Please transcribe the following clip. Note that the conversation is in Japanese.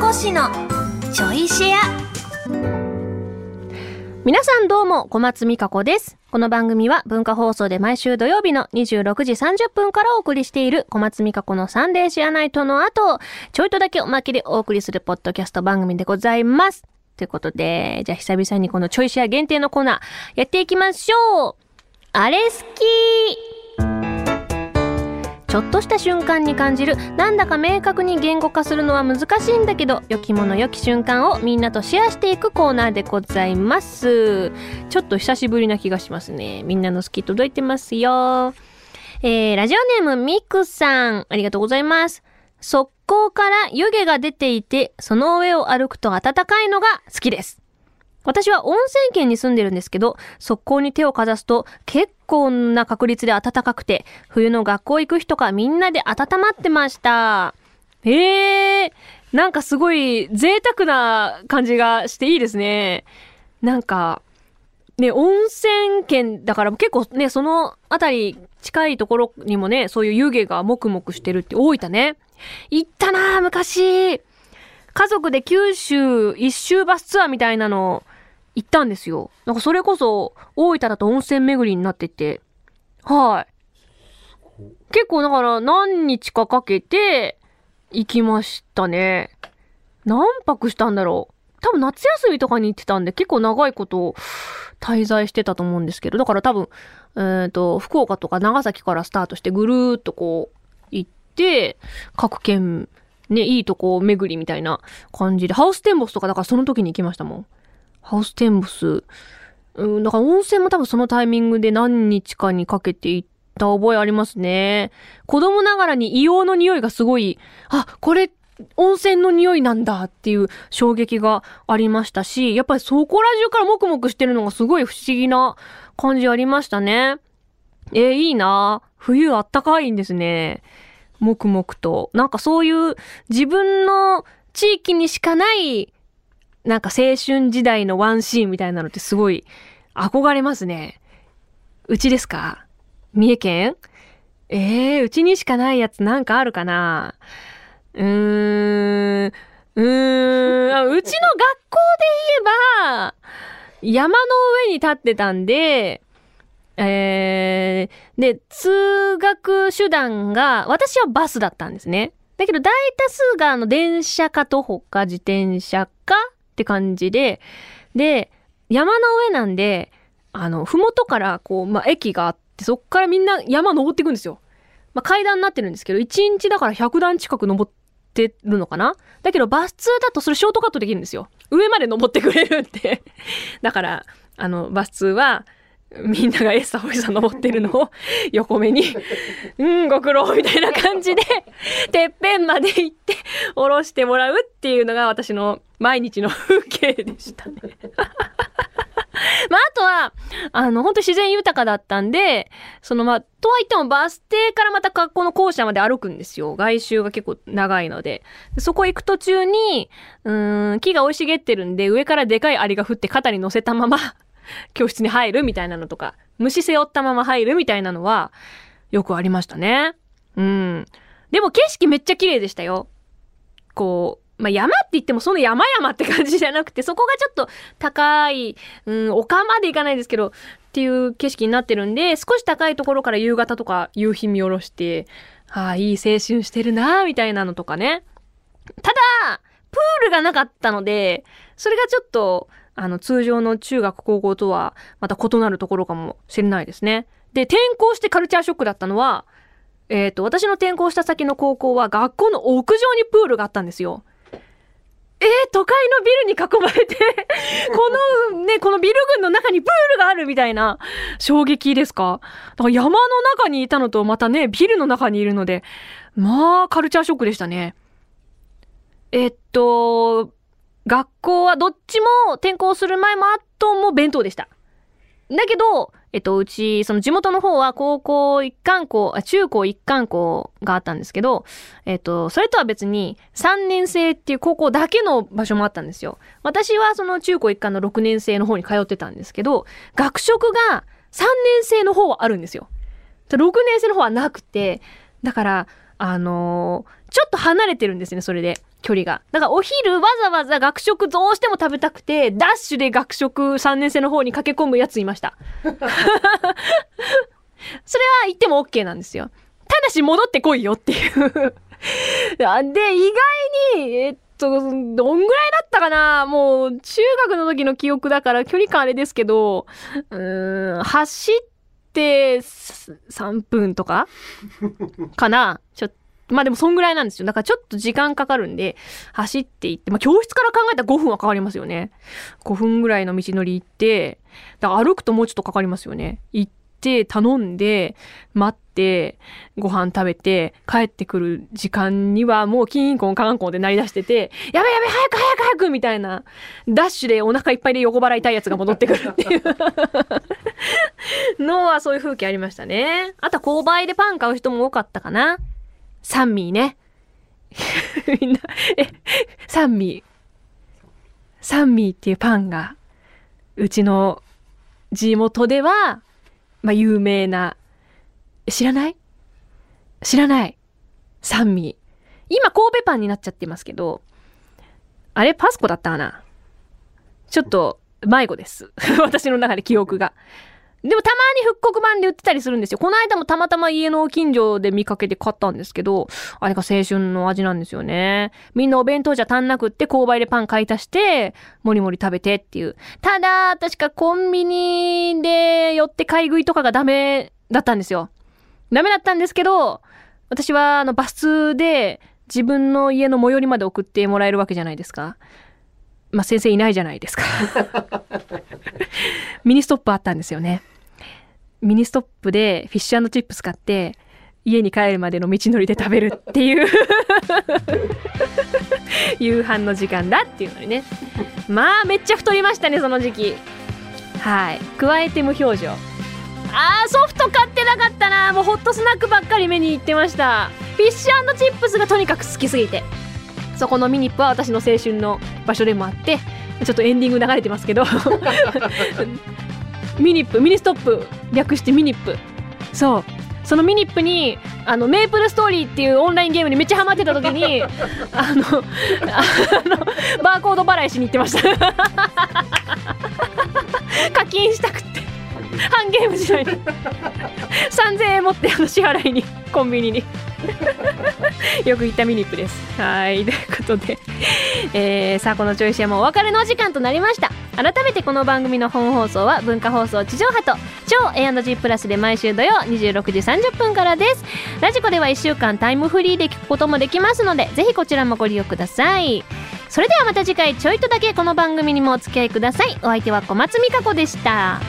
越しのちょいシェア。皆さんどうも、小松美香子です。この番組は文化放送で毎週土曜日の26時30分からお送りしている小松美香子のサンデーシェアナイトの後、ちょいとだけおまけでお送りするポッドキャスト番組でございます。ということで、じゃあ久々にこのちょいシェア限定のコーナーやっていきましょう。あれ好き、ちょっとした瞬間に感じる、なんだか明確に言語化するのは難しいんだけど、良きもの良き瞬間をみんなとシェアしていくコーナーでございます。ちょっと久しぶりな気がしますね。みんなの好き届いてますよ。ラジオネームみくさん、ありがとうございます。側溝から湯気が出ていて、その上を歩くと暖かいのが好きです。私は温泉県に住んでるんですけど、側溝に手をかざすと結構な確率で暖かくて、冬の学校行く日とかみんなで温まってました。なんかすごい贅沢な感じがしていいですね。なんか、ね、温泉県だから結構ね、そのあたり近いところにもね、そういう湯気がもくもくしてるって、大分ね。行ったなぁ、昔。家族で九州一周バスツアーみたいなの行ったんですよ。なんかそれこそ大分だと温泉巡りになってて、はい、結構だから何日かかけて行きましたね。何泊したんだろう。多分夏休みとかに行ってたんで、結構長いこと滞在してたと思うんですけど、だから多分福岡とか長崎からスタートしてぐるーっとこう行って、各県ね、いいとこ巡りみたいな感じで、ハウステンボスとかだからその時に行きましたもん。ハウステンボス、だから温泉も多分そのタイミングで何日かにかけて行った覚えありますね。子供ながらに硫黄の匂いがすごい、あ、これ温泉の匂いなんだっていう衝撃がありましたし、やっぱりそこら中からもくもくしてるのがすごい不思議な感じありましたね。いいな、冬あったかいんですね。もくもくと、なんかそういう自分の地域にしかないなんか青春時代のワンシーンみたいなのってすごい憧れますね。うちですか？三重県？うちにしかないやつなんかあるかな？うちの学校で言えば山の上に立ってたんで、で、通学手段が、私はバスだったんですね。だけど大多数が電車か徒歩か自転車かって感じで、で、山の上なんで、ふもとからこう、駅があって、そっからみんな山登っていくんですよ。階段になってるんですけど、1日だから100段近く登ってるのかな？だけどバス通だとそれショートカットできるんですよ。上まで登ってくれるって。だから、バス通は、みんながエッサホイサ登ってるのを横目に「ご苦労」みたいな感じでてっぺんまで行って下ろしてもらうっていうのが私の毎日の風景でしたね。あとは本当に自然豊かだったんで、とはいってもバス停からまた学校の校舎まで歩くんですよ。外周が結構長いので、そこ行く途中に木が生い茂ってるんで、上からでかいアリが降って肩に乗せたまま教室に入るみたいなのとか、虫背負ったまま入るみたいなのはよくありましたね。うん。でも景色めっちゃ綺麗でしたよ。こう、山って言ってもその山々って感じじゃなくて、そこがちょっと高い、丘まで行かないですけど、っていう景色になってるんで、少し高いところから夕方とか夕日見下ろして、ああ、いい青春してるな、みたいなのとかね。ただ、プールがなかったので、それがちょっと、通常の中学高校とはまた異なるところかもしれないですね。で、転校してカルチャーショックだったのは、私の転校した先の高校は学校の屋上にプールがあったんですよ。都会のビルに囲まれて、このビル群の中にプールがあるみたいな衝撃ですか。だから山の中にいたのとまたね、ビルの中にいるので、カルチャーショックでしたね。学校はどっちも転校する前も後も弁当でした。だけど、うち、地元の方は中高一貫校があったんですけど、それとは別に3年生っていう高校だけの場所もあったんですよ。私は中高一貫の6年生の方に通ってたんですけど、学食が3年生の方はあるんですよ。6年生の方はなくて、だから、ちょっと離れてるんですね、それで。距離が。だからお昼わざわざ学食どうしても食べたくて、ダッシュで学食3年生の方に駆け込むやついました。それは言っても OK なんですよ。ただし戻ってこいよっていう。で、意外に、どんぐらいだったかな、もう中学の時の記憶だから距離感あれですけど、走って3分とかかな。まあでもそんぐらいなんですよ。だからちょっと時間かかるんで、走って行って、まあ教室から考えたら5分はかかりますよね。5分ぐらいの道のり行って、だから歩くともうちょっとかかりますよね。行って、頼んで、待って、ご飯食べて、帰ってくる時間にはもうキンコンカンコンで鳴り出してて、やべやべ早く早く早くみたいな、ダッシュでお腹いっぱいで横腹痛いやつが戻ってくるっていうのはそういう風景ありましたね。あとは購買でパン買う人も多かったかな。三味ね。みんな、三味。三味っていうパンが、うちの地元では、まあ、有名な、知らない？知らない。三味。今、神戸パンになっちゃってますけど、あれ、パスコだったかな？ちょっと、迷子です。私の中で記憶が。でもたまに復刻版で売ってたりするんですよ。この間もたまたま家の近所で見かけて買ったんですけど、あれが青春の味なんですよね。みんなお弁当じゃ足んなくって購買でパン買い足して、もりもり食べてっていう。ただ、確かコンビニで寄って買い食いとかがダメだったんですよ。ダメだったんですけど、私はバスで自分の家の最寄りまで送ってもらえるわけじゃないですか。まあ、先生いないじゃないですか。ミニストップあったんですよね。ミニストップでフィッシュ&チップス買って、家に帰るまでの道のりで食べるっていう、夕飯の時間だっていうのにね。まあ、めっちゃ太りましたね、その時期。はい。加えて無表情。あー、ソフト買ってなかったな。もうホットスナックばっかり目に行ってました。フィッシュ&チップスがとにかく好きすぎて。そこのミニップは私の青春の場所でもあって、ちょっとエンディング流れてますけどミニップ、ミニストップ、略してミニップ。そう、そのミニップにメープルストーリーっていうオンラインゲームにめっちゃハマってた時にバーコード払いしに行ってました課金したくって半ゲーム時代に3000円持って支払いにコンビニによく行ったミニップです。はい、ということで、さあこのチョイシェもお別れのお時間となりました。改めてこの番組の本放送は文化放送地上波と超 A&G プラスで毎週土曜26時30分からです。ラジコでは1週間タイムフリーで聞くこともできますので、ぜひこちらもご利用ください。それではまた次回ちょいとだけこの番組にもお付き合いください。お相手は小松美香子でした。